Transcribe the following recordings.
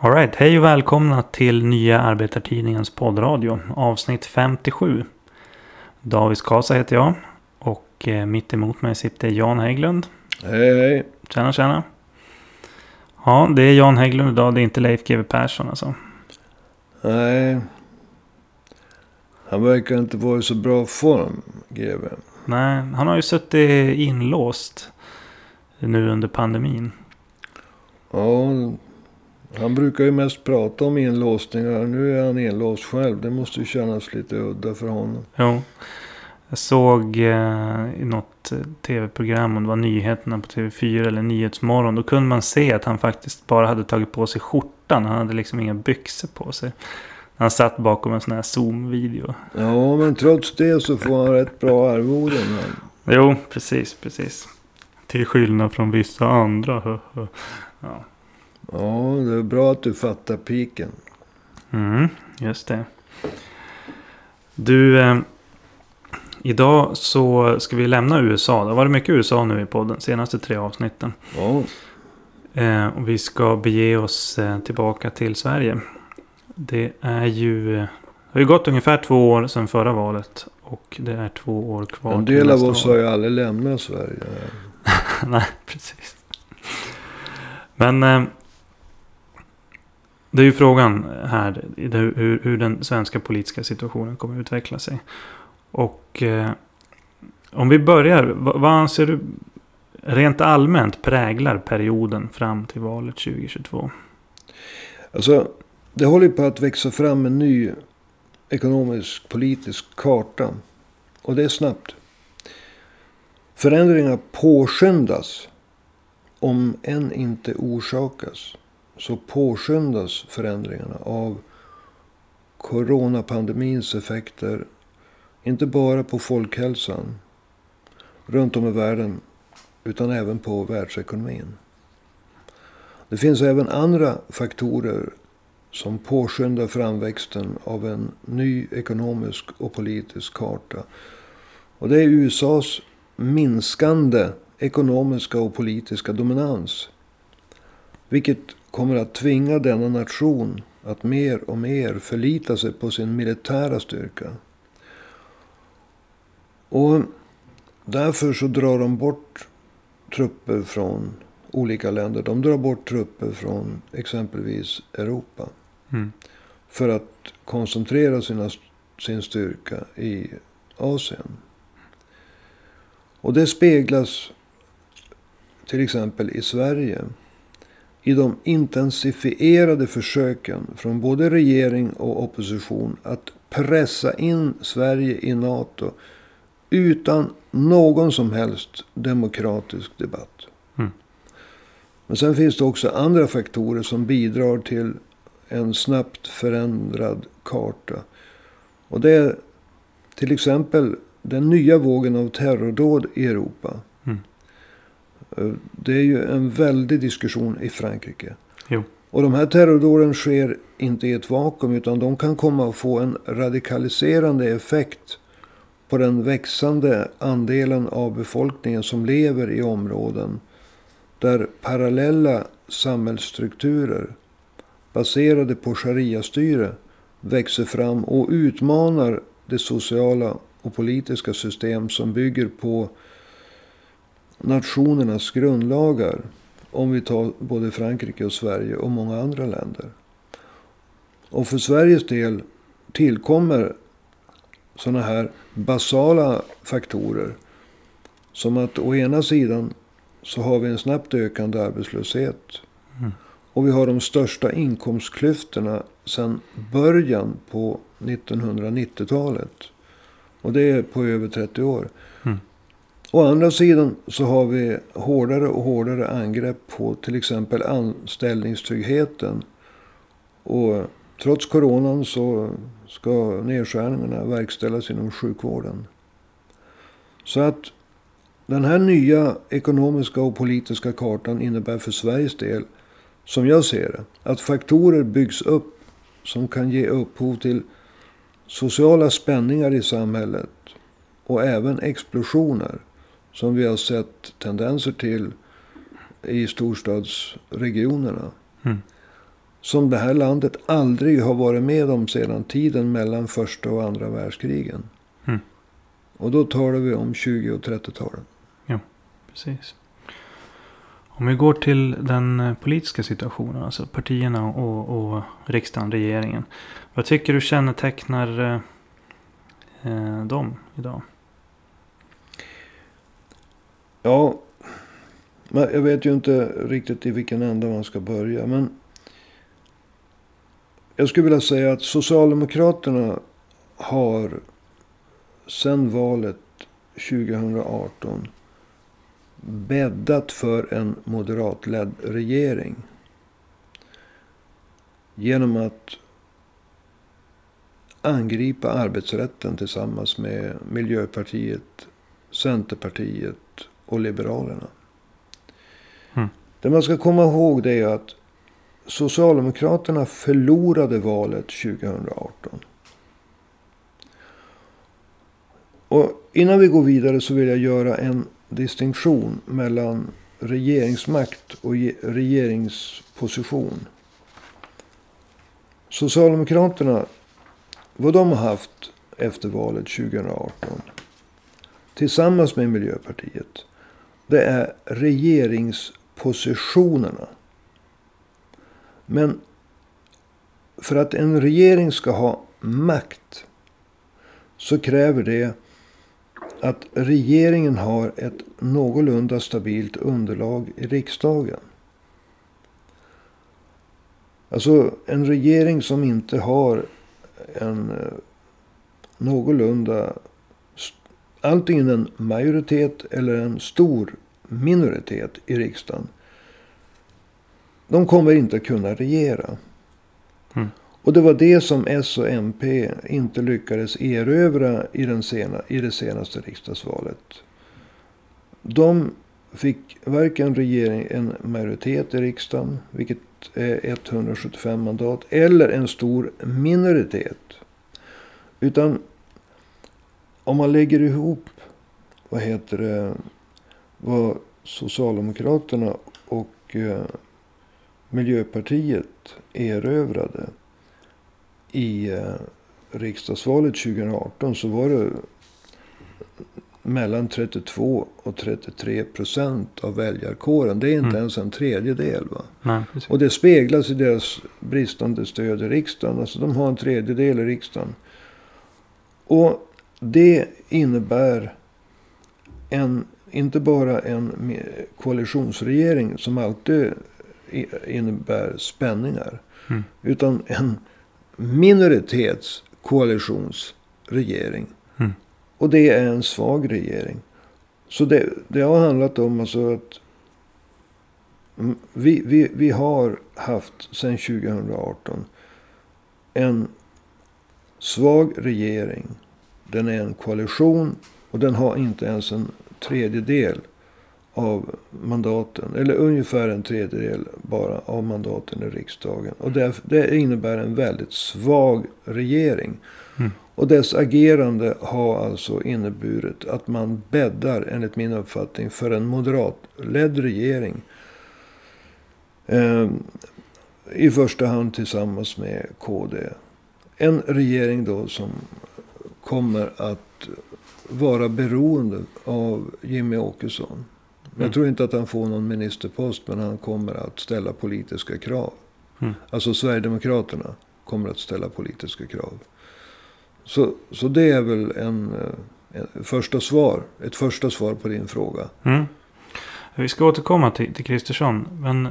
All right, hej och välkomna till nya Arbetartidningens poddradio, avsnitt 57. Davis Kasa heter jag och mitt emot mig sitter Jan Hägglund. Hej. Tjena, tjena. Ja, det är Jan Hägglund idag, det är inte Leif G.W. Persson alltså. Nej, han verkar inte vara i så bra form, G.W. Nej, han har ju suttit inlåst nu under pandemin. Ja, han brukar ju mest prata om inlåsningar. Nu är han inlåst själv. Det måste ju kännas lite udda för honom. Jo, jag såg i något tv-program, om det var nyheterna på TV4 eller Nyhetsmorgon, då kunde man se att han faktiskt bara hade tagit på sig skjortan. Han hade liksom inga byxor på sig. Han satt bakom en sån här Zoom-video. Ja, men trots det så får han rätt bra arvoden. Jo, precis. Till skillnad från vissa andra. Ja. Ja, det är bra att du fattar piken. Mm, just det. Du, idag så ska vi lämna USA. Det har varit mycket USA nu i podden, senaste 3 avsnitten. Ja. Och vi ska bege oss tillbaka till Sverige. Det är ju, det har ju gått ungefär 2 år sedan förra valet och det är 2 år kvar. En del av oss har ju aldrig lämnat Sverige. Nej, precis. Men det är ju frågan här hur den svenska politiska situationen kommer att utveckla sig. Och om vi börjar, vad anser du rent allmänt präglar perioden fram till valet 2022? Alltså, det håller på att växa fram en ny ekonomisk politisk karta. Och det är snabbt. Förändringar påskyndas. Om än inte orsakas så påskyndas förändringarna av coronapandemins effekter, inte bara på folkhälsan runt om i världen utan även på världsekonomin. Det finns även andra faktorer som påskyndar framväxten av en ny ekonomisk och politisk karta. Och det är USAs minskande ekonomiska och politiska dominans, vilket kommer att tvinga denna nation att mer och mer förlita sig på sin militära styrka. Och därför så drar de bort trupper från olika länder. De drar bort trupper från exempelvis Europa för att koncentrera sin styrka i Asien. Och det speglas till exempel i Sverige i de intensifierade försöken från både regering och opposition att pressa in Sverige i NATO utan någon som helst demokratisk debatt. Mm. Men sen finns det också andra faktorer som bidrar till en snabbt förändrad karta. Och det är till exempel den nya vågen av terrordåd i Europa. Det är ju en väldig diskussion i Frankrike. Jo. Och de här terrordåden sker inte i ett vakuum utan de kan komma att få en radikaliserande effekt på den växande andelen av befolkningen som lever i områden där parallella samhällsstrukturer baserade på sharia-styre växer fram och utmanar det sociala och politiska system som bygger på nationernas grundlagar, om vi tar både Frankrike och Sverige och många andra länder. Och för Sveriges del tillkommer sådana här basala faktorer som att å ena sidan så har vi en snabbt ökande arbetslöshet och vi har de största inkomstklyftorna sedan början på 1990-talet. Och det är på över 30 år. Å andra sidan så har vi hårdare och hårdare angrepp på till exempel anställningstryggheten. Och trots coronan så ska nedskärningarna verkställas inom sjukvården. Så att den här nya ekonomiska och politiska kartan innebär för Sveriges del, som jag ser det, att faktorer byggs upp som kan ge upphov till sociala spänningar i samhället och även explosioner som vi har sett tendenser till i storstadsregionerna. som det här landet aldrig har varit med om sedan tiden mellan första och andra världskrigen. Mm. Och då talar vi om 20- och 30-talen. Ja, precis. Om vi går till den politiska situationen, alltså partierna och riksdagen, regeringen. Vad tycker du kännetecknar dem idag? Ja, jag vet ju inte riktigt i vilken ända man ska börja, men jag skulle vilja säga att Socialdemokraterna har sedan valet 2018 bäddat för en moderatledd regering genom att angripa arbetsrätten tillsammans med Miljöpartiet, Centerpartiet och Liberalerna. Mm. Det man ska komma ihåg det är att Socialdemokraterna förlorade valet 2018. Och innan vi går vidare så vill jag göra en distinktion mellan regeringsmakt och regeringsposition. Socialdemokraterna, vad de har haft efter valet 2018 tillsammans med Miljöpartiet, det är regeringspositionerna. Men för att en regering ska ha makt så kräver det att regeringen har ett någorlunda stabilt underlag i riksdagen. Alltså en regering som inte har en någorlunda antingen en majoritet eller en stor minoritet i riksdagen, de kommer inte kunna regera. Mm. Och det var det som S och MP inte lyckades erövra i det senaste riksdagsvalet. De fick varken en majoritet i riksdagen, vilket är 175 mandat, eller en stor minoritet. Utan om man lägger ihop vad Socialdemokraterna och Miljöpartiet erövrade i riksdagsvalet 2018, så var det mellan 32 och 33% av väljarkåren. Det är inte ens en tredjedel. Va? Nej, precis. Och det speglas i deras bristande stöd i riksdagen. Alltså de har en tredjedel i riksdagen. Och det innebär inte bara en koalitionsregering som alltid innebär spänningar, utan en minoritetskoalitionsregering. Mm. Och det är en svag regering. Så det har handlat om alltså att vi har haft sedan 2018 en svag regering. Den är en koalition och den har inte ens en tredjedel av mandaten, eller ungefär en tredjedel bara av mandaten i riksdagen. Och det innebär en väldigt svag regering. Mm. Och dess agerande har alltså inneburit att man bäddar, enligt min uppfattning, för en moderatledd regering. I första hand tillsammans med KD. En regering då som kommer att vara beroende av Jimmie Åkesson. Jag tror inte att han får någon ministerpost, men han kommer att ställa politiska krav. Mm. Alltså Sverigedemokraterna kommer att ställa politiska krav. Så det är väl ett första svar på din fråga. Mm. Vi ska återkomma till Kristersson, men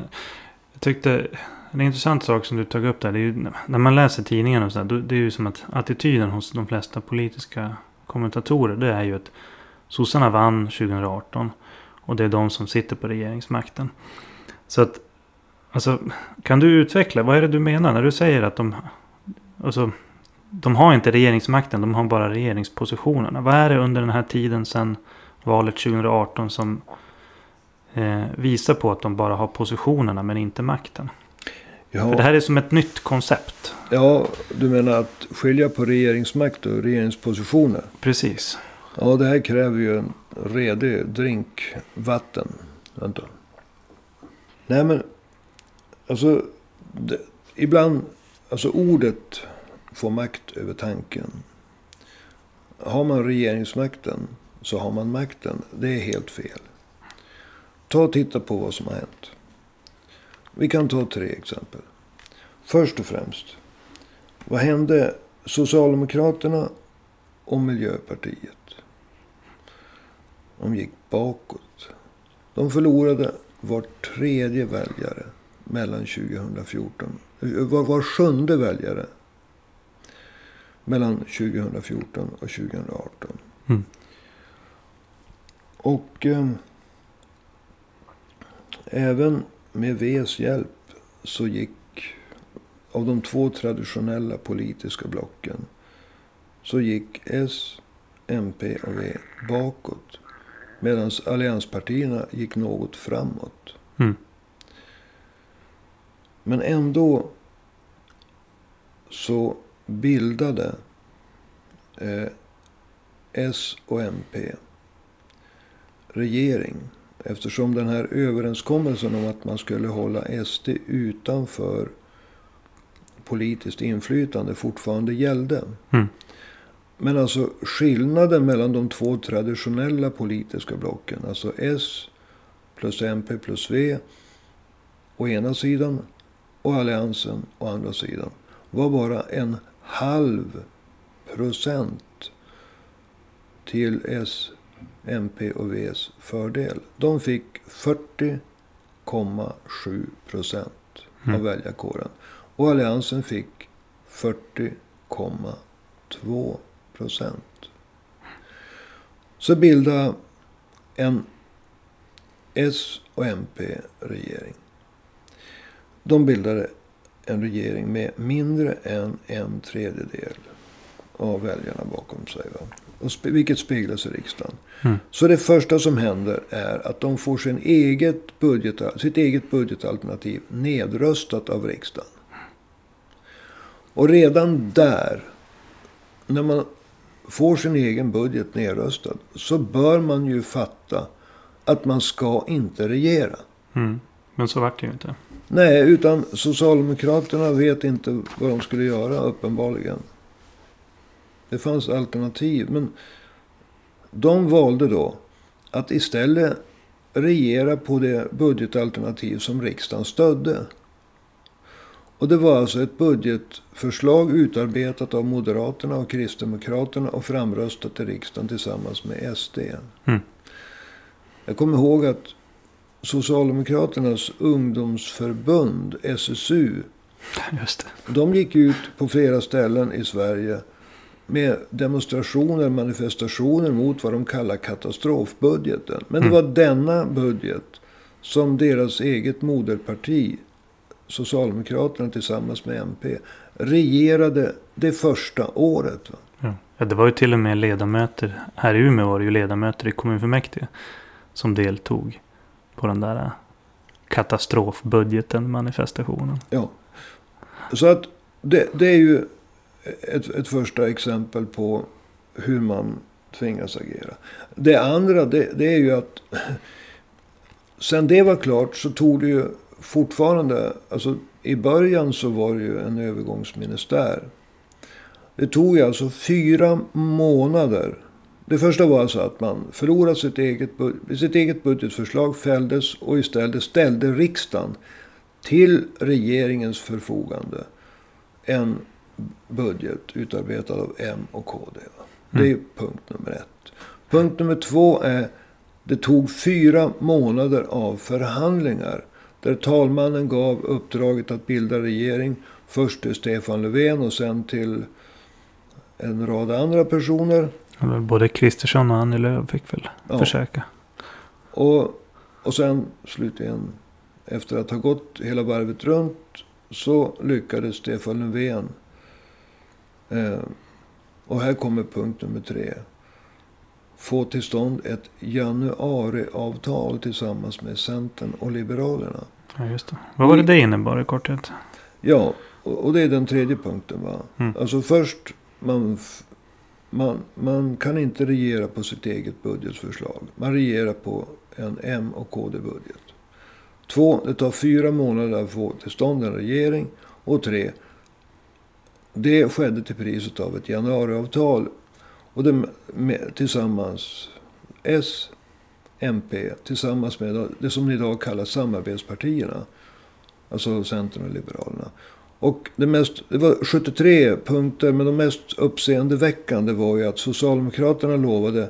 jag tyckte en intressant sak som du tog upp där, det är ju, när man läser tidningarna och så där, det är ju som att attityden hos de flesta politiska kommentatorer, det är ju att sossarna vann 2018. Och det är de som sitter på regeringsmakten. Så att, alltså, kan du utveckla, vad är det du menar när du säger att de har inte regeringsmakten, de har bara regeringspositionerna. Vad är det under den här tiden sedan valet 2018 som visar på att de bara har positionerna men inte makten? Ja. För det här är som ett nytt koncept. Ja, du menar att skilja på regeringsmakt och regeringspositioner? Precis. Ja, det här kräver ju en redig drink vatten. Vänta. Nej men, alltså ibland, alltså ordet får makt över tanken. Har man regeringsmakten så har man makten. Det är helt fel. Ta och titta på vad som har hänt. Vi kan ta 3 exempel. Först och främst, vad hände Socialdemokraterna och Miljöpartiet? De gick bakåt. De förlorade var 3:e väljare mellan 2014. Var 7:e väljare mellan 2014 och 2018. Mm. Och även med V:s hjälp så gick av de 2 traditionella politiska blocken så gick S, MP och V bakåt, medan allianspartierna gick något framåt. Mm. Men ändå så bildade S och MP regering, eftersom den här överenskommelsen om att man skulle hålla SD utanför politiskt inflytande fortfarande gällde. Mm. Men alltså skillnaden mellan de 2 traditionella politiska blocken, alltså S plus MP plus V å ena sidan och alliansen å andra sidan, var bara 0,5% till S, MP och Vs fördel. De fick 40,7% av väljarkåren och alliansen fick 40,2%. Så bilda en S- och MP-regering. De bildade en regering med mindre än 1/3 av väljarna bakom sig. Och vilket speglas i riksdagen. Mm. Så det första som händer är att de får sitt eget budgetalternativ nedröstat av riksdagen. Och redan där, när man får sin egen budget nedröstad, så bör man ju fatta att man ska inte regera. Mm. Men så vart det ju inte. Nej, utan Socialdemokraterna vet inte vad de skulle göra, uppenbarligen. Det fanns alternativ, men de valde då att istället regera på det budgetalternativ som riksdagen stödde. Och det var alltså ett budgetförslag utarbetat av Moderaterna och Kristdemokraterna och framröstat i riksdagen tillsammans med SD. Mm. Jag kommer ihåg att Socialdemokraternas ungdomsförbund, SSU, just det, de gick ut på flera ställen i Sverige med demonstrationer, manifestationer mot vad de kallar katastrofbudgeten. Men det var denna budget som deras eget moderparti, Socialdemokraterna tillsammans med MP, regerade det första året. Va? Ja, det var ju till och med ledamöter, här i Umeå var det ju ledamöter i kommunfullmäktige som deltog på den där katastrofbudgeten, manifestationen. Ja, så att det är ju ett första exempel på hur man tvingas agera. Det andra, det är ju att sen det var klart så tog det ju fortfarande, alltså i början så var det ju en övergångsministär. Det tog ju alltså 4 månader. Det första var alltså att man förlorade sitt eget budgetförslag, fälldes och istället ställde riksdagen till regeringens förfogande en budget utarbetad av M och KD. Det är punkt nummer 1. Punkt nummer 2 är, det tog 4 månader av förhandlingar där talmannen gav uppdraget att bilda regering först till Stefan Löfven och sen till en rad andra personer. Ja, både Kristersson och Annie Lööf fick väl försöka. Och sen slutligen, efter att ha gått hela varvet runt, så lyckades Stefan Löfven. Och här kommer punkt nummer 3. Få till stånd ett januariavtal tillsammans med Centern och Liberalerna. Ja, just det. Vad var det innebar i korthet? Ja, och det är den tredje punkten, va? Mm. Alltså först, man kan inte regera på sitt eget budgetförslag. Man regerar på en M- och KD-budget. 2, det tar 4 månader att få till stånd en regering. och 3. Det skedde till priset av ett januariavtal. Och det tillsammans S, MP, tillsammans med det som idag kallas samarbetspartierna. Alltså Centern och Liberalerna. Och det var 73 punkter, men de mest uppseendeväckande var ju att Socialdemokraterna lovade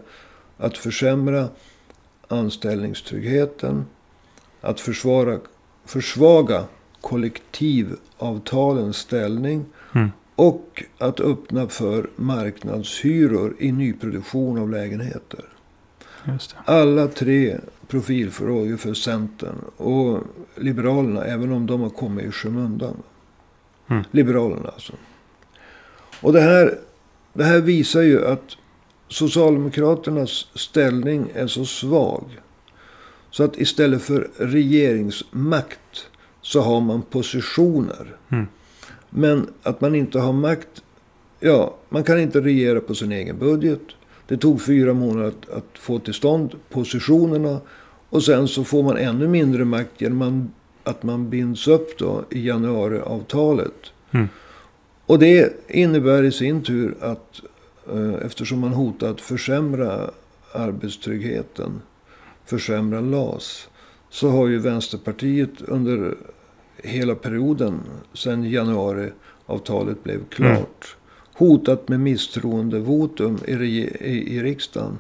att försämra anställningstryggheten, att försvaga kollektivavtalens ställning och att öppna för marknadshyror i nyproduktion av lägenheter. Just det. Alla tre profilfrågor för Centern och Liberalerna, även om de har kommit i skymundan. Liberalerna alltså. Och det här visar ju att Socialdemokraternas ställning är så svag så att istället för regeringsmakt så har man positioner. Men att man inte har makt, man kan inte regera på sin egen budget. Det tog 4 månader att få till stånd positionerna, och sen så får man ännu mindre makt genom att man binds upp då i januariavtalet. Och det innebär i sin tur att eftersom man hotar att försämra arbetstryggheten, försämra LAS, så har ju Vänsterpartiet under hela perioden sedan januariavtalet blev klart hotat med misstroendevotum i riksdagen.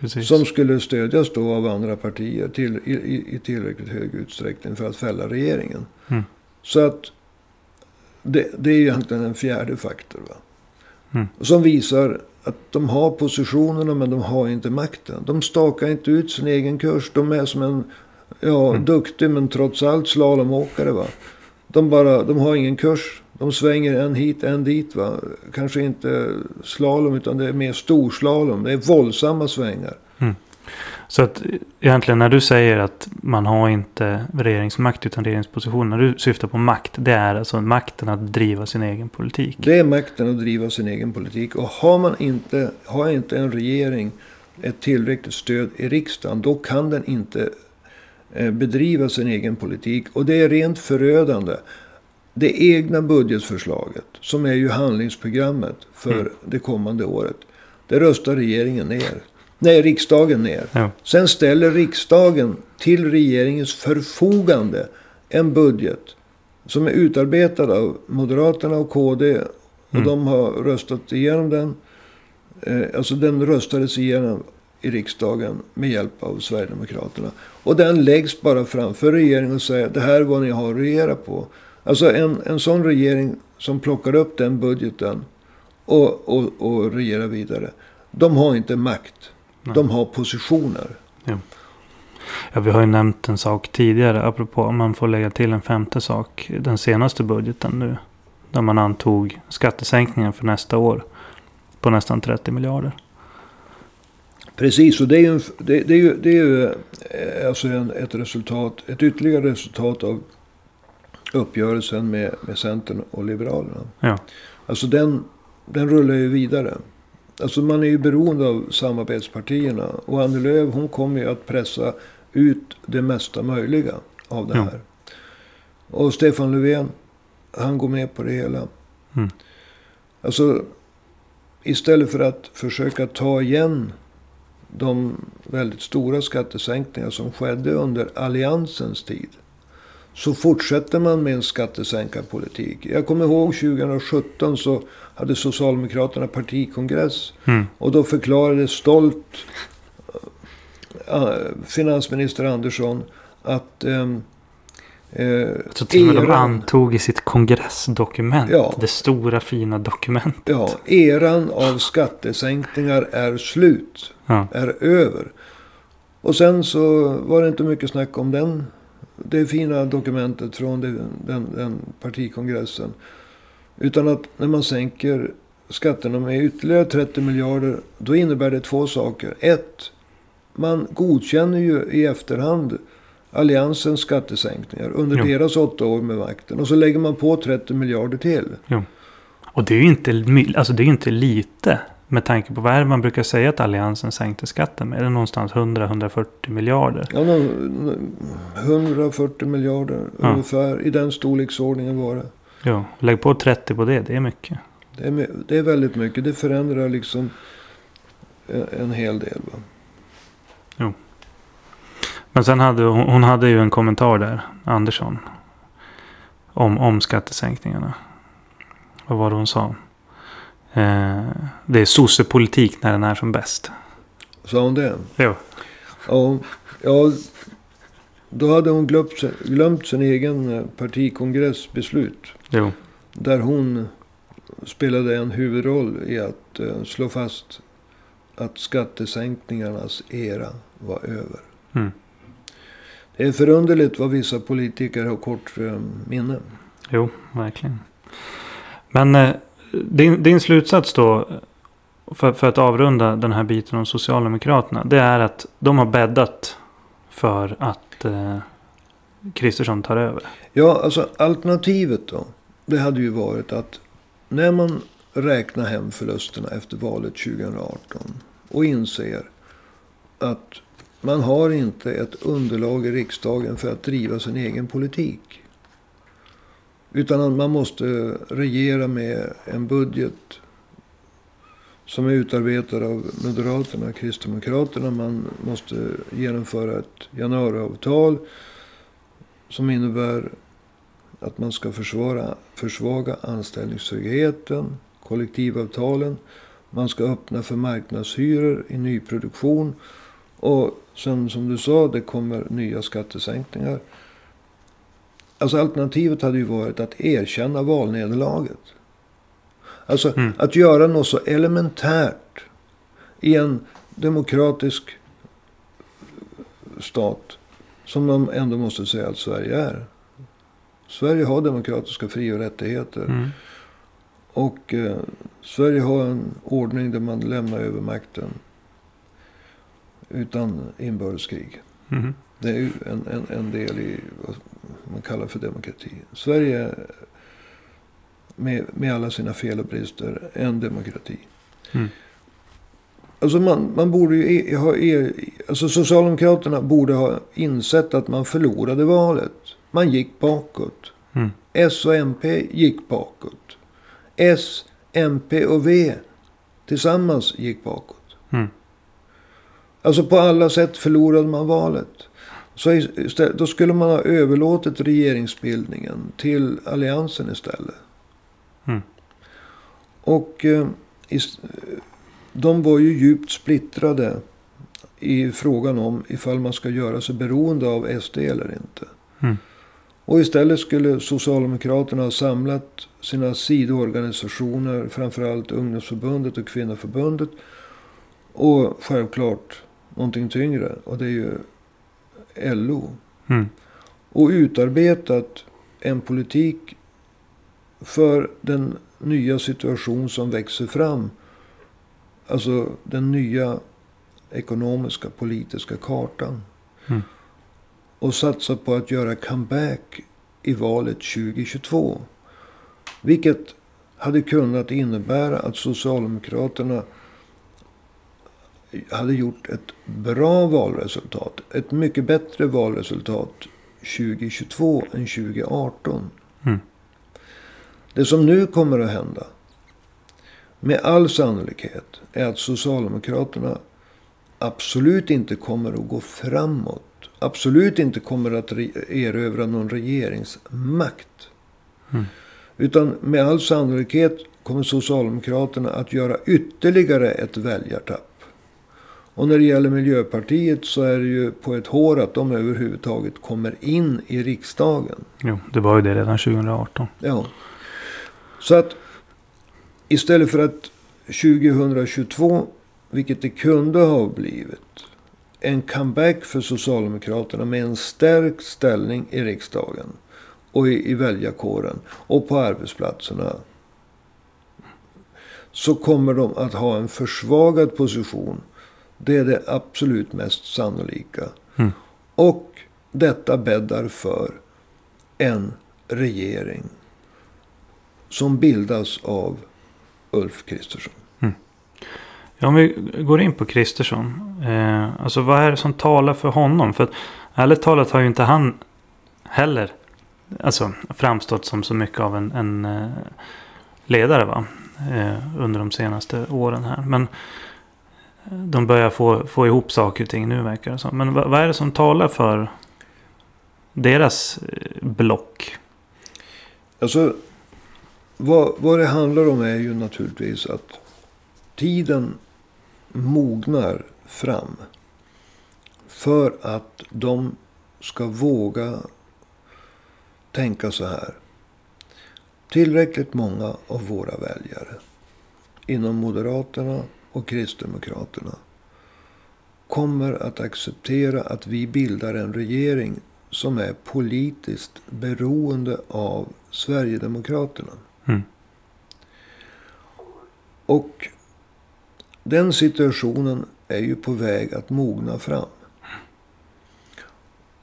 Precis. Som skulle stödjas då av andra partier i tillräckligt hög utsträckning för att fälla regeringen. Så att det är egentligen en fjärde faktor, va? Som visar att de har positionerna, men de har inte makten. De stakar inte ut sin egen kurs. De är som en duktig men trots allt slalomåkare, va? De har ingen kurs. De svänger en hit, en dit, va? Kanske inte slalom, utan det är mer storslalom. Det är våldsamma svängar. Så att egentligen när du säger att man har inte regeringsmakt utan regeringsposition, när du syftar på makt, det är alltså makten att driva sin egen politik. Det är makten att driva sin egen politik. Och har inte en regering ett tillräckligt stöd i riksdagen, då kan den inte bedriva sin egen politik. Och det är rent förödande. Det egna budgetförslaget, som är ju handlingsprogrammet för det kommande året, det röstar riksdagen ner. Ja. Sen ställer riksdagen till regeringens förfogande en budget som är utarbetad av Moderaterna och KD, och de har röstat igenom den. Alltså den röstades igenom i riksdagen med hjälp av Sverigedemokraterna. Och den läggs bara framför regeringen och säger det här är vad ni har att regera på. Alltså en sån regering som plockar upp den budgeten och regerar vidare. De har inte makt. Nej. De har positioner. Ja, vi har ju nämnt en sak tidigare. Apropå om man får lägga till en femte sak. Den senaste budgeten nu. Där man antog skattesänkningen för nästa år. På nästan 30 miljarder. Precis, och det är ett ytterligare resultat av uppgörelsen med Centern och Liberalerna. Ja. Alltså den rullar ju vidare. Alltså man är ju beroende av samarbetspartierna. Och Annie Lööf, hon kommer ju att pressa ut det mesta möjliga av det här. Och Stefan Löfven, han går med på det hela. Alltså istället för att försöka ta igen de väldigt stora skattesänkningar som skedde under alliansens tid, så fortsätter man med en skattesänkarpolitik. Jag kommer ihåg 2017 så hade Socialdemokraterna partikongress. Och då förklarade stolt finansminister Andersson att så till och med de antog i sitt kongressdokument, det stora fina dokumentet. Eran av skattesänkningar är slut, är över. Och sen så var det inte mycket snack om det fina dokumentet från den partikongressen. Utan att när man sänker skatterna med ytterligare 30 miljarder, då innebär det 2 saker. 1. Man godkänner ju i efterhand alliansens skattesänkningar under deras 8 år med makten. Och så lägger man på 30 miljarder till. Och det är ju inte lite med tanke på vad är man brukar säga att alliansen sänkte skatten med. Är det någonstans 100-140 miljarder? 140 miljarder ungefär. I den storleksordningen var det. Ja, lägg på 30 på det, det är mycket. Det är väldigt mycket, det förändrar liksom en hel del, va? Jo. Men sen hade hon hade ju en kommentar där, Andersson, om skattesänkningarna. Vad var det hon sa? Det är sossepolitik när den är som bäst. Sa hon det? Jo. Ja, då hade hon glömt sin egen partikongressbeslut. Jo. Där hon spelade en huvudroll i att slå fast att skattesänkningarnas era var över. Mm. Det är förunderligt vad vissa politiker har kort minne. Jo, verkligen. Men din slutsats då, för att avrunda den här biten om Socialdemokraterna, det är att de har bäddat för att Kristersson tar över. Ja, alltså alternativet då, det hade ju varit att när man räknar hem förlusterna efter valet 2018 och inser att man har inte ett underlag i riksdagen för att driva sin egen politik, utan man måste regera med en budget som är utarbetad av Moderaterna och Kristdemokraterna. Man måste genomföra ett januariavtal som innebär att man ska försvaga anställningstryggheten, kollektivavtalen. Man ska öppna för marknadshyror i nyproduktion. Och sen som du sa, det kommer nya skattesänkningar. Alltså alternativet hade ju varit att erkänna valnederlaget. Alltså att göra något så elementärt i en demokratisk stat som man ändå måste säga att Sverige är. Sverige har demokratiska fri- och rättigheter. Mm. Och Sverige har en ordning där man lämnar över makten utan inbördeskrig. Mm. Det är ju en del i vad man kallar för demokrati. Sverige med alla sina fel och brister är en demokrati. Mm. Alltså man borde ju alltså Socialdemokraterna borde ha insett att man förlorade valet. Man gick bakåt. Mm. S och MP gick bakåt. S, MP och V tillsammans gick bakåt. Mm. Alltså på alla sätt förlorade man valet. Så istället, då skulle man ha överlåtit regeringsbildningen till alliansen istället. Mm. Och de var ju djupt splittrade i frågan om ifall man ska göra sig beroende av SD eller inte. Mm. Och istället skulle Socialdemokraterna ha samlat sina sidoorganisationer, framförallt Ungdomsförbundet och Kvinnoförbundet, och självklart någonting tyngre, och det är ju LO. Mm. Och utarbetat en politik för den nya situation som växer fram. Alltså den nya ekonomiska, politiska kartan. Mm. Och satsa på att göra comeback i valet 2022. Vilket hade kunnat innebära att Socialdemokraterna hade gjort ett bra valresultat. Ett mycket bättre valresultat 2022 än 2018. Mm. Det som nu kommer att hända med all sannolikhet är att Socialdemokraterna absolut inte kommer att gå framåt. Absolut inte kommer att erövra någon regeringsmakt. Mm. Utan med all sannolikhet kommer Socialdemokraterna att göra ytterligare ett väljartapp. Och när det gäller Miljöpartiet så är det ju på ett hår att de överhuvudtaget kommer in i riksdagen. Jo, det var ju det redan 2018. Ja. Så att istället för att 2022, vilket det kunde ha blivit, en comeback för Socialdemokraterna med en stärkt ställning i riksdagen och i väljarkåren och på arbetsplatserna, så kommer de att ha en försvagad position. Det är det absolut mest sannolika. Mm. Och detta bäddar för en regering som bildas av Ulf Kristersson. Mm. Ja, om vi går in på Kristersson. Alltså vad är det som talar för honom? För att, ärligt talat, har ju inte han heller alltså framstått som så mycket av en ledare, va, under de senaste åren här. Men de börjar få ihop saker och ting nu, verkar det som. Men vad är det som talar för deras block? Alltså, vad det handlar om är ju naturligtvis att tiden mognar fram för att de ska våga tänka så här. Tillräckligt många av våra väljare inom Moderaterna och Kristdemokraterna kommer att acceptera att vi bildar en regering som är politiskt beroende av Sverigedemokraterna. Mm. Och den situationen är ju på väg att mogna fram.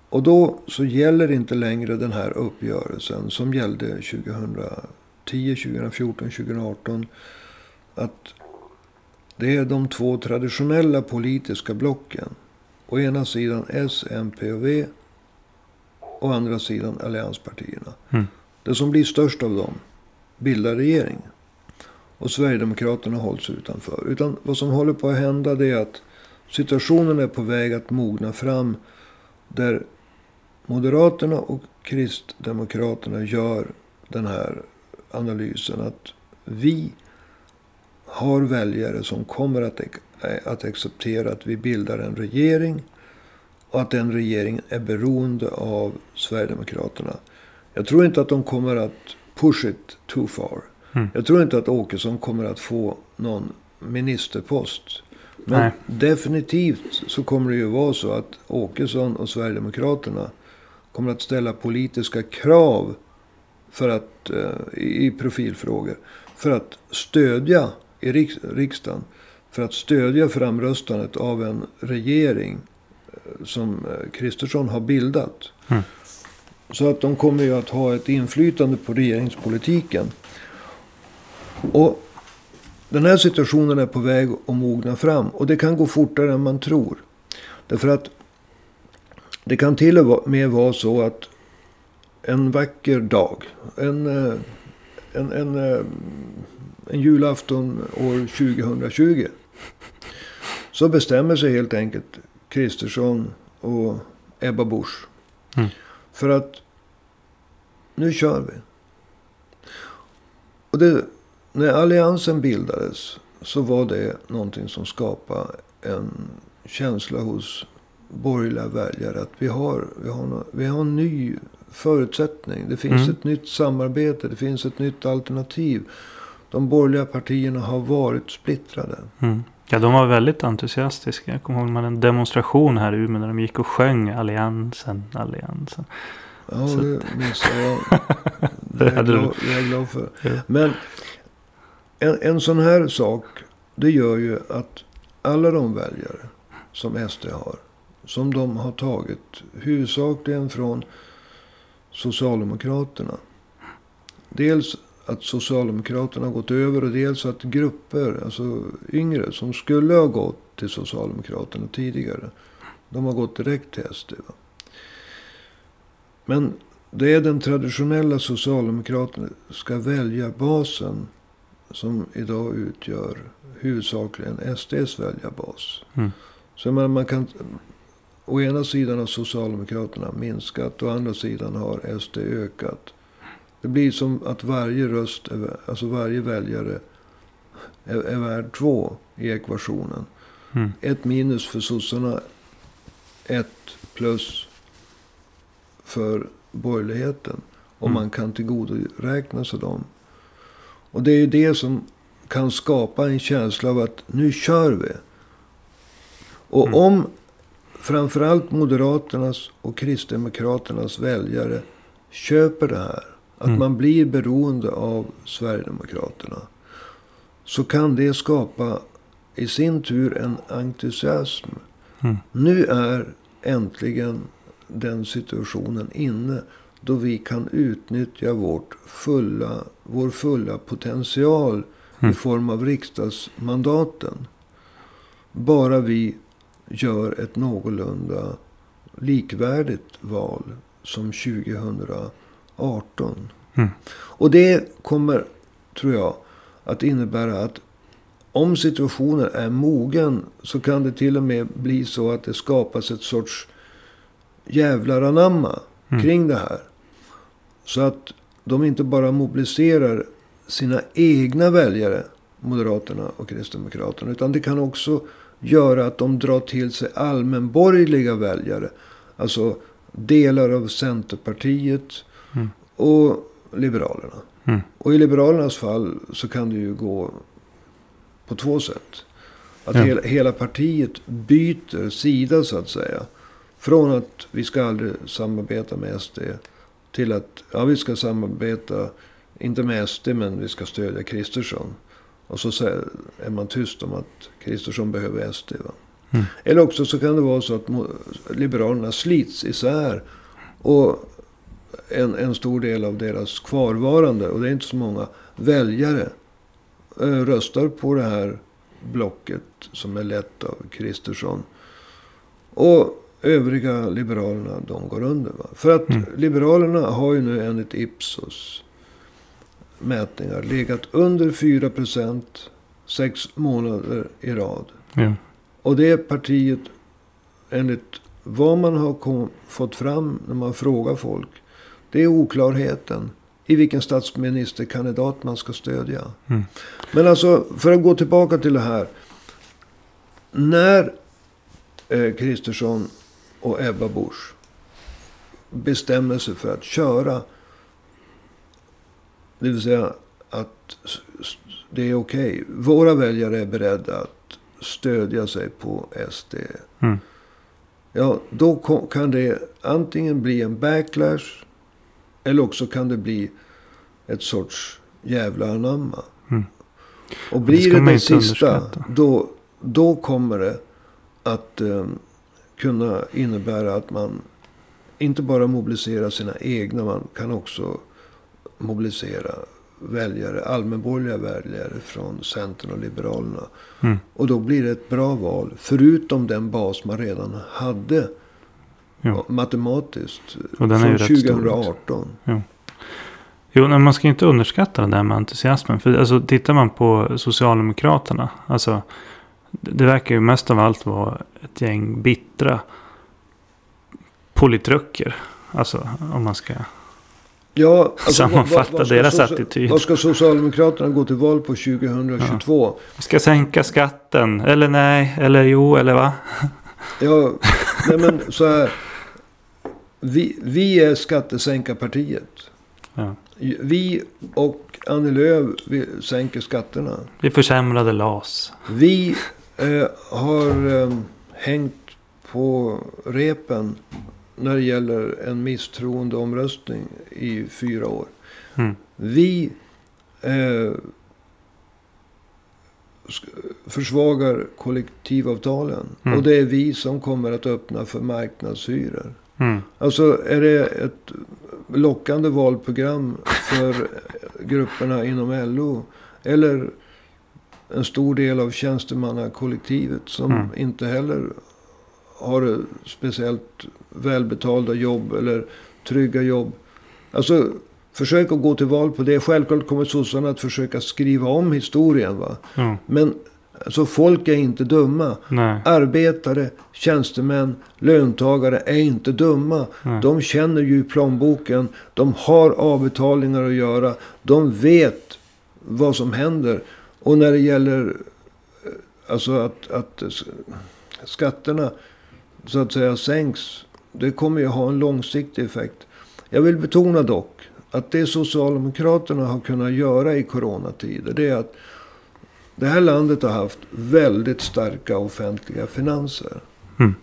Och då så gäller inte längre den här uppgörelsen som gällde 2010, 2014, 2018. Att det är de två traditionella politiska blocken. Å ena sidan S, MP och V. Å andra sidan allianspartierna. Mm. Det som blir störst av dem bildar regering. Och Sverigedemokraterna hålls utanför. Utan vad som håller på att hända, det är att situationen är på väg att mogna fram. Där Moderaterna och Kristdemokraterna gör den här analysen att vi har väljare som kommer att acceptera att vi bildar en regering och att den regeringen är beroende av Sverigedemokraterna. Jag tror inte att de kommer att push it too far. Mm. Jag tror inte att Åkesson kommer att få någon ministerpost. Men nej, definitivt så kommer det ju vara så att Åkesson och Sverigedemokraterna kommer att ställa politiska krav för att, i profilfrågor, för att stödja i riksdagen, för att stödja framröstandet av en regering som Kristersson har bildat. Mm. Så att de kommer ju att ha ett inflytande på regeringspolitiken. Och den här situationen är på väg att mogna fram. Och det kan gå fortare än man tror. Därför att det kan till och med vara så att en vacker dag, en julafton år 2020, så bestämmer sig helt enkelt Kristersson och Ebba Busch. Mm. För att nu kör vi. Och det... När alliansen bildades så var det någonting som skapade en känsla hos borgerliga väljare att vi har en ny förutsättning. Det finns ett nytt samarbete, det finns ett nytt alternativ. De borgerliga partierna har varit splittrade. Mm. Ja, de var väldigt entusiastiska. Jag kommer ihåg man en demonstration här i Umeå när de gick och sjöng alliansen. Ja, så det missar jag. Det är jag glad för. Men en sån här sak, det gör ju att alla de väljare som SD har, som de har tagit huvudsakligen från Socialdemokraterna. Dels att Socialdemokraterna har gått över och dels att grupper, alltså yngre, som skulle ha gått till Socialdemokraterna tidigare, de har gått direkt till SD. Va? Men det är den traditionella socialdemokratiska väljarbasen som idag utgör huvudsakligen SDs väljarbas. Mm. Så man kan, å ena sidan har Socialdemokraterna minskat, å andra sidan har SD ökat. Det blir som att varje röst, alltså varje väljare är värd två i ekvationen. Mm. Ett minus för sossarna, ett plus för borgerligheten. Och man kan tillgodoräkna sig dem. Och det är ju det som kan skapa en känsla av att nu kör vi. Och om framförallt Moderaternas och Kristdemokraternas väljare köper det här, att man blir beroende av Sverigedemokraterna, så kan det skapa i sin tur en entusiasm. Mm. Nu är äntligen den situationen inne då vi kan utnyttja vår fulla potential i form av riksdagsmandaten. Bara vi gör ett någorlunda likvärdigt val som 18. Mm. Och det kommer, tror jag, att innebära att om situationen är mogen så kan det till och med bli så att det skapas ett sorts jävlar anamma kring det här. Så att de inte bara mobiliserar sina egna väljare, Moderaterna och Kristdemokraterna, utan det kan också göra att de drar till sig allmänborgerliga väljare. Alltså delar av Centerpartiet och Liberalerna. Mm. Och i Liberalernas fall så kan det ju gå på två sätt. Att hela partiet byter sida, så att säga. Från att vi ska aldrig samarbeta med SD till att vi ska samarbeta inte med SD, men vi ska stödja Kristersson. Och så är man tyst om att Kristersson behöver SD. Va? Mm. Eller också så kan det vara så att Liberalerna slits isär och en stor del av deras kvarvarande, och det är inte så många väljare, röstar på det här blocket som är lett av Kristersson. Och övriga Liberalerna, de går under. Va? För att Liberalerna har ju nu enligt Ipsos mätningar legat under 4% 6 månader i rad. Ja. Och det partiet, enligt vad man har fått fram när man frågar folk, det är oklarheten i vilken statsministerkandidat man ska stödja. Mm. Men alltså, för att gå tillbaka till det här. När Kristersson och Ebba Busch bestämmer sig för att köra, det vill säga att det är okej. Våra väljare är beredda att stödja sig på SD. Mm. Ja, då kan det antingen bli en backlash, eller också kan det bli ett sorts jävla anamma. Mm. Och blir det sista, då kommer det att kunna innebära att man inte bara mobiliserar sina egna, man kan också mobilisera väljare, allmänborgerliga väljare från Centern och Liberalerna. Mm. Och då blir det ett bra val, förutom den bas man redan hade matematiskt och den från är 2018. Jo, men man ska inte underskatta det där med entusiasmen. För alltså, tittar man på Socialdemokraterna, alltså, det verkar ju mest av allt vara ett gäng bittra politrucker. Alltså, om man ska sammanfatta deras attityd. Vad ska Socialdemokraterna gå till val på 2022? Vi ska sänka skatten, eller nej, eller jo, eller va? Ja, nej men så här, vi är skattesänkarpartiet. Ja. Vi och Annie Lööf sänker skatterna. Vi försämrade LAS. Vi har hängt på repen när det gäller en misstroendeomröstning i 4 år. Mm. Vi försvagar kollektivavtalen. Mm. Och det är vi som kommer att öppna för marknadshyror. Mm. Alltså, är det ett lockande valprogram för grupperna inom LO? Eller en stor del av tjänstemannakollektivet som inte heller har speciellt välbetalda jobb eller trygga jobb. Alltså, försök att gå till val på det. Självklart kommer sossarna att försöka skriva om historien, va? Mm. Men alltså, folk är inte dumma. Nej. Arbetare, tjänstemän, löntagare är inte dumma. Nej. De känner ju plånboken. De har avbetalningar att göra. De vet vad som händer. Och när det gäller alltså att skatterna så att säga sänks, det kommer ju ha en långsiktig effekt. Jag vill betona dock att det Socialdemokraterna har kunnat göra i coronatider, det är att det här landet har haft väldigt starka offentliga finanser. Mm.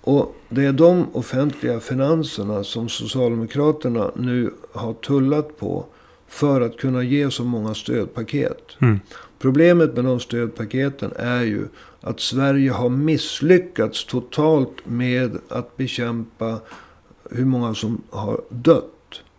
Och det är de offentliga finanserna som Socialdemokraterna nu har tullat på för att kunna ge så många stödpaket. Mm. Problemet med de stödpaketen är ju att Sverige har misslyckats totalt med att bekämpa hur många som har dött.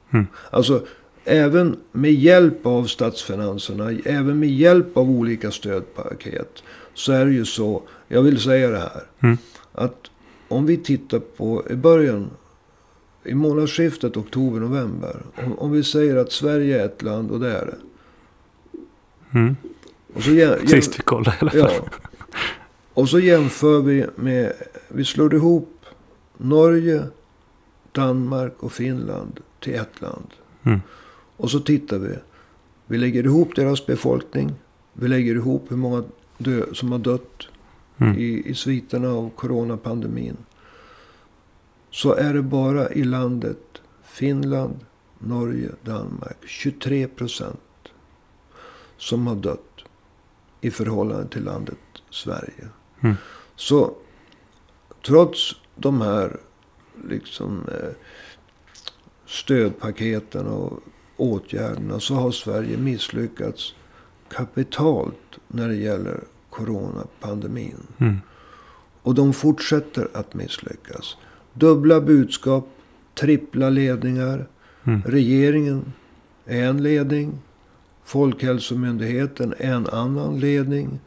Mm. Alltså, även med hjälp av statsfinanserna, även med hjälp av olika stödpaket, så är det ju så, jag vill säga det här, att om vi tittar på i början i månadsskiftet oktober-november. Om vi säger att Sverige är ett land, och det är det. Mm. Och så sist vi kollar i alla fall. Ja. Och så jämför vi med, vi slår ihop Norge, Danmark och Finland till ett land. Mm. Och så tittar vi. Vi lägger ihop deras befolkning. Vi lägger ihop hur många som har dött i sviterna av coronapandemin. Så är det bara i landet Finland, Norge, Danmark 23% som har dött i förhållande till landet Sverige. Mm. Så trots de här liksom stödpaketen och åtgärderna så har Sverige misslyckats kapitalt när det gäller coronapandemin. Mm. Och de fortsätter att misslyckas. Dubbla budskap, trippla ledningar. Mm. Regeringen är en ledning. Folkhälsomyndigheten är en annan ledning.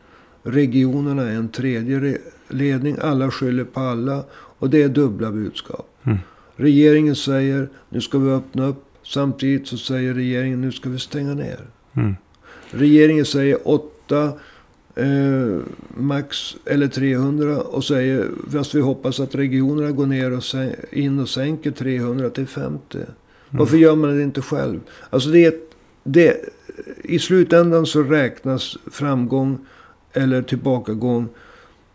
Regionerna är en tredje ledning. Alla skyller på alla. Och det är dubbla budskap. Mm. Regeringen säger nu ska vi öppna upp. Samtidigt så säger regeringen nu ska vi stänga ner. Mm. Regeringen säger 8 max eller 300 och säger fast vi hoppas att regionerna går ner och in och sänker 300 till 50. Mm. Varför gör man det inte själv? Alltså det i slutändan så räknas framgång eller tillbakagång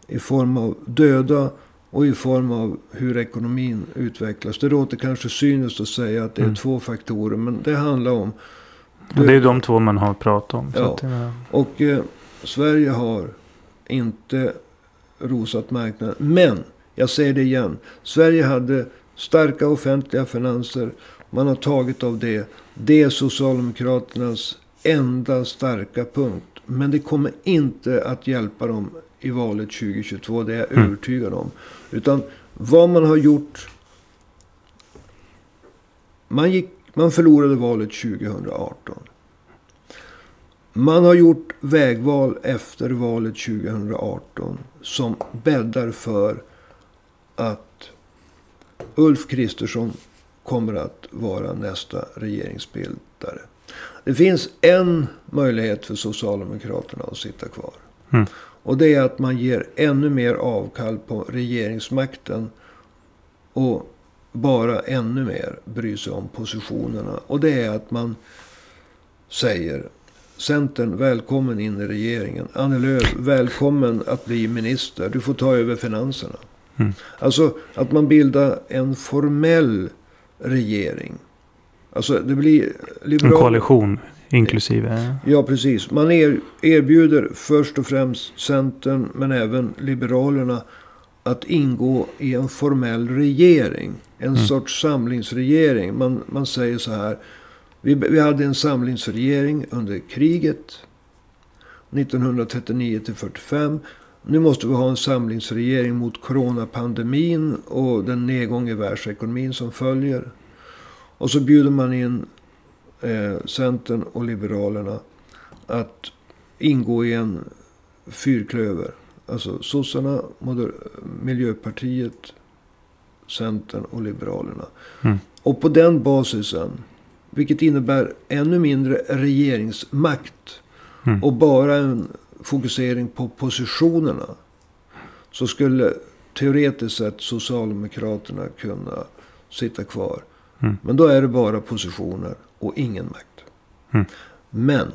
i form av döda och i form av hur ekonomin utvecklas. Det låter kanske cyniskt att säga att det är två faktorer, men det handlar om... Det är de två man har pratat om. Ja. Och Sverige har inte rosat marknaden. Men, jag säger det igen, Sverige hade starka offentliga finanser. Man har tagit av det. Det är Socialdemokraternas enda starka punkt. Men det kommer inte att hjälpa dem i valet 2022, det är jag övertygad om. Utan vad man har gjort... Man förlorade valet 2018. Man har gjort vägval efter valet 2018 som bäddar för att Ulf Kristersson kommer att vara nästa regeringsbildare. Det finns en möjlighet för Socialdemokraterna att sitta kvar. Mm. Och det är att man ger ännu mer avkall på regeringsmakten och bara ännu mer bryr sig om positionerna. Och det är att man säger Centern, välkommen in i regeringen. Annie Lööf, välkommen att bli minister. Du får ta över finanserna. Mm. Alltså att man bildar en formell regering. Alltså det blir liberal... En koalition inklusive... Ja, precis. Man erbjuder först och främst Centern men även Liberalerna att ingå i en formell regering. En sorts samlingsregering. Man säger så här. Vi hade en samlingsregering under kriget 1939-45. Nu måste vi ha en samlingsregering mot coronapandemin och den nedgång i världsekonomin som följer. Och så bjuder man in Centern och Liberalerna att ingå i en fyrklöver. Alltså sossarna, Miljöpartiet, Centern och Liberalerna. Mm. Och på den basisen, vilket innebär ännu mindre regeringsmakt och bara en fokusering på positionerna, så skulle teoretiskt sett Socialdemokraterna kunna sitta kvar. Mm. Men då är det bara positioner och ingen makt. Mm. Men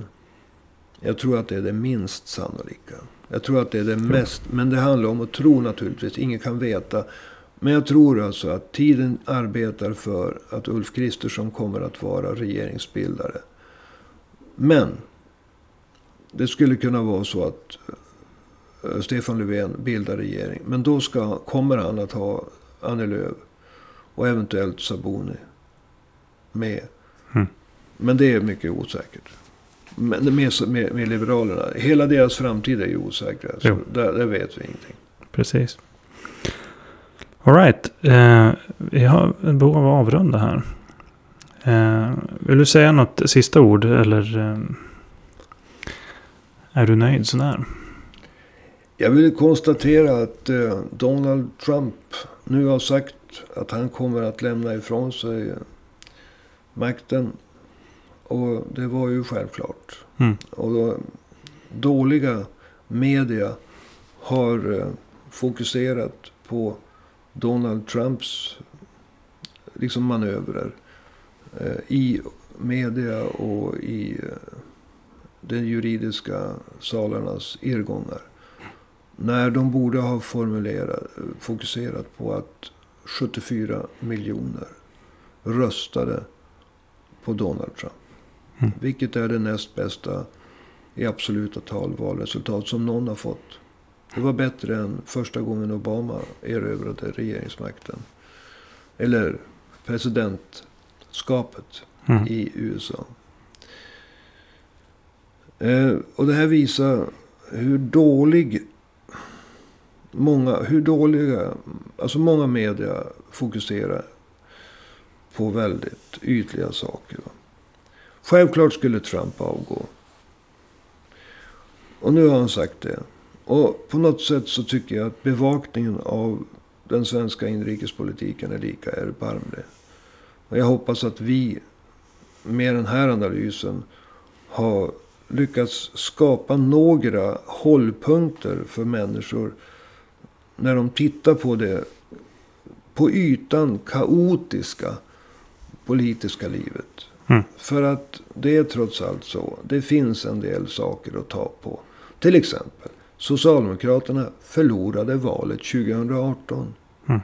jag tror att det är det minst sannolika. Jag tror att det är det mest, men det handlar om att tro naturligtvis. Ingen kan veta. Men jag tror alltså att tiden arbetar för att Ulf Kristersson kommer att vara regeringsbildare. Men det skulle kunna vara så att Stefan Löfven bildar regering. Men då kommer han att ha Annie Lööf och eventuellt Sabuni med. Mm. Men det är mycket osäkert. Men med Liberalerna. Hela deras framtid är ju osäkra. Så där vet vi ingenting. Precis. Alright. Vi har en behov av att avrunda här. Vill du säga något sista ord? Eller är du nöjd sådär? Jag vill konstatera att Donald Trump nu har sagt att han kommer att lämna ifrån sig makten. Och det var ju självklart. Mm. Och då, dåliga media har fokuserat på Donald Trumps liksom manövrar i media och i de juridiska salarnas irrgångar. När de borde ha fokuserat på att 74 miljoner röstade på Donald Trump. Mm. Vilket är det näst bästa i absoluta tal valresultat som någon har fått. Det var bättre än första gången Obama erövrade regeringsmakten. Eller presidentskapet i USA. Och det här visar hur dåliga många media fokuserar på väldigt ytliga saker. Va? Självklart skulle Trump avgå. Och nu har han sagt det. Och på något sätt så tycker jag att bevakningen av den svenska inrikespolitiken är lika erbarmlig. Och jag hoppas att vi med den här analysen har lyckats skapa några hållpunkter för människor när de tittar på det på ytan kaotiska politiska livet. Mm. För att det är trots allt så. Det finns en del saker att ta på. Till exempel, Socialdemokraterna förlorade valet 2018. Mm.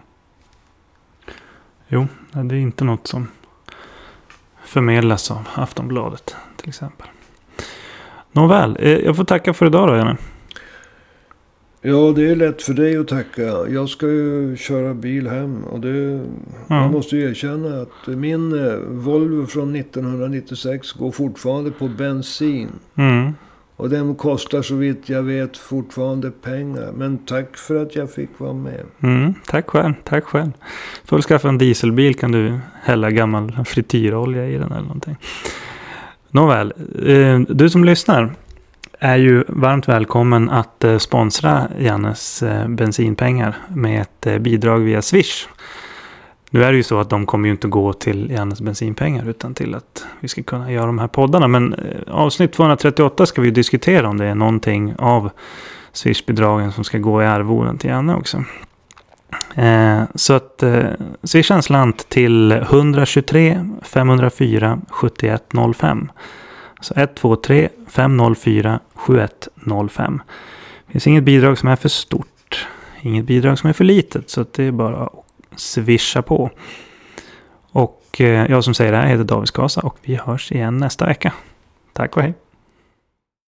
Jo, det är inte något som förmedlas av Aftonbladet till exempel. Nåväl, jag får tacka för idag då, Janne. Ja, det är lätt för dig att tacka. Jag ska ju köra bil hem och jag måste ju erkänna att min Volvo från 1996 går fortfarande på bensin. Mm. Och den kostar så vitt jag vet fortfarande pengar. Men tack för att jag fick vara med. Mm, tack själv. För att skaffa en dieselbil kan du hälla gammal frityrolja i den eller någonting. Nåväl, du som lyssnar är ju varmt välkommen att sponsra Jannes bensinpengar med ett bidrag via Swish. Nu är det ju så att de kommer ju inte gå till Jannes bensinpengar utan till att vi ska kunna göra de här poddarna. Men avsnitt 238 ska vi diskutera om det är någonting av Swish-bidragen som ska gå i arvoden till Janne också. Så att Swish en slant till 123 504 7105. Så 123 504 7105. Det finns inget bidrag som är för stort. Inget bidrag som är för litet. Så att det är bara att swisha på. Och jag som säger det här heter Davis Kasa och vi hörs igen nästa vecka. Tack och hej.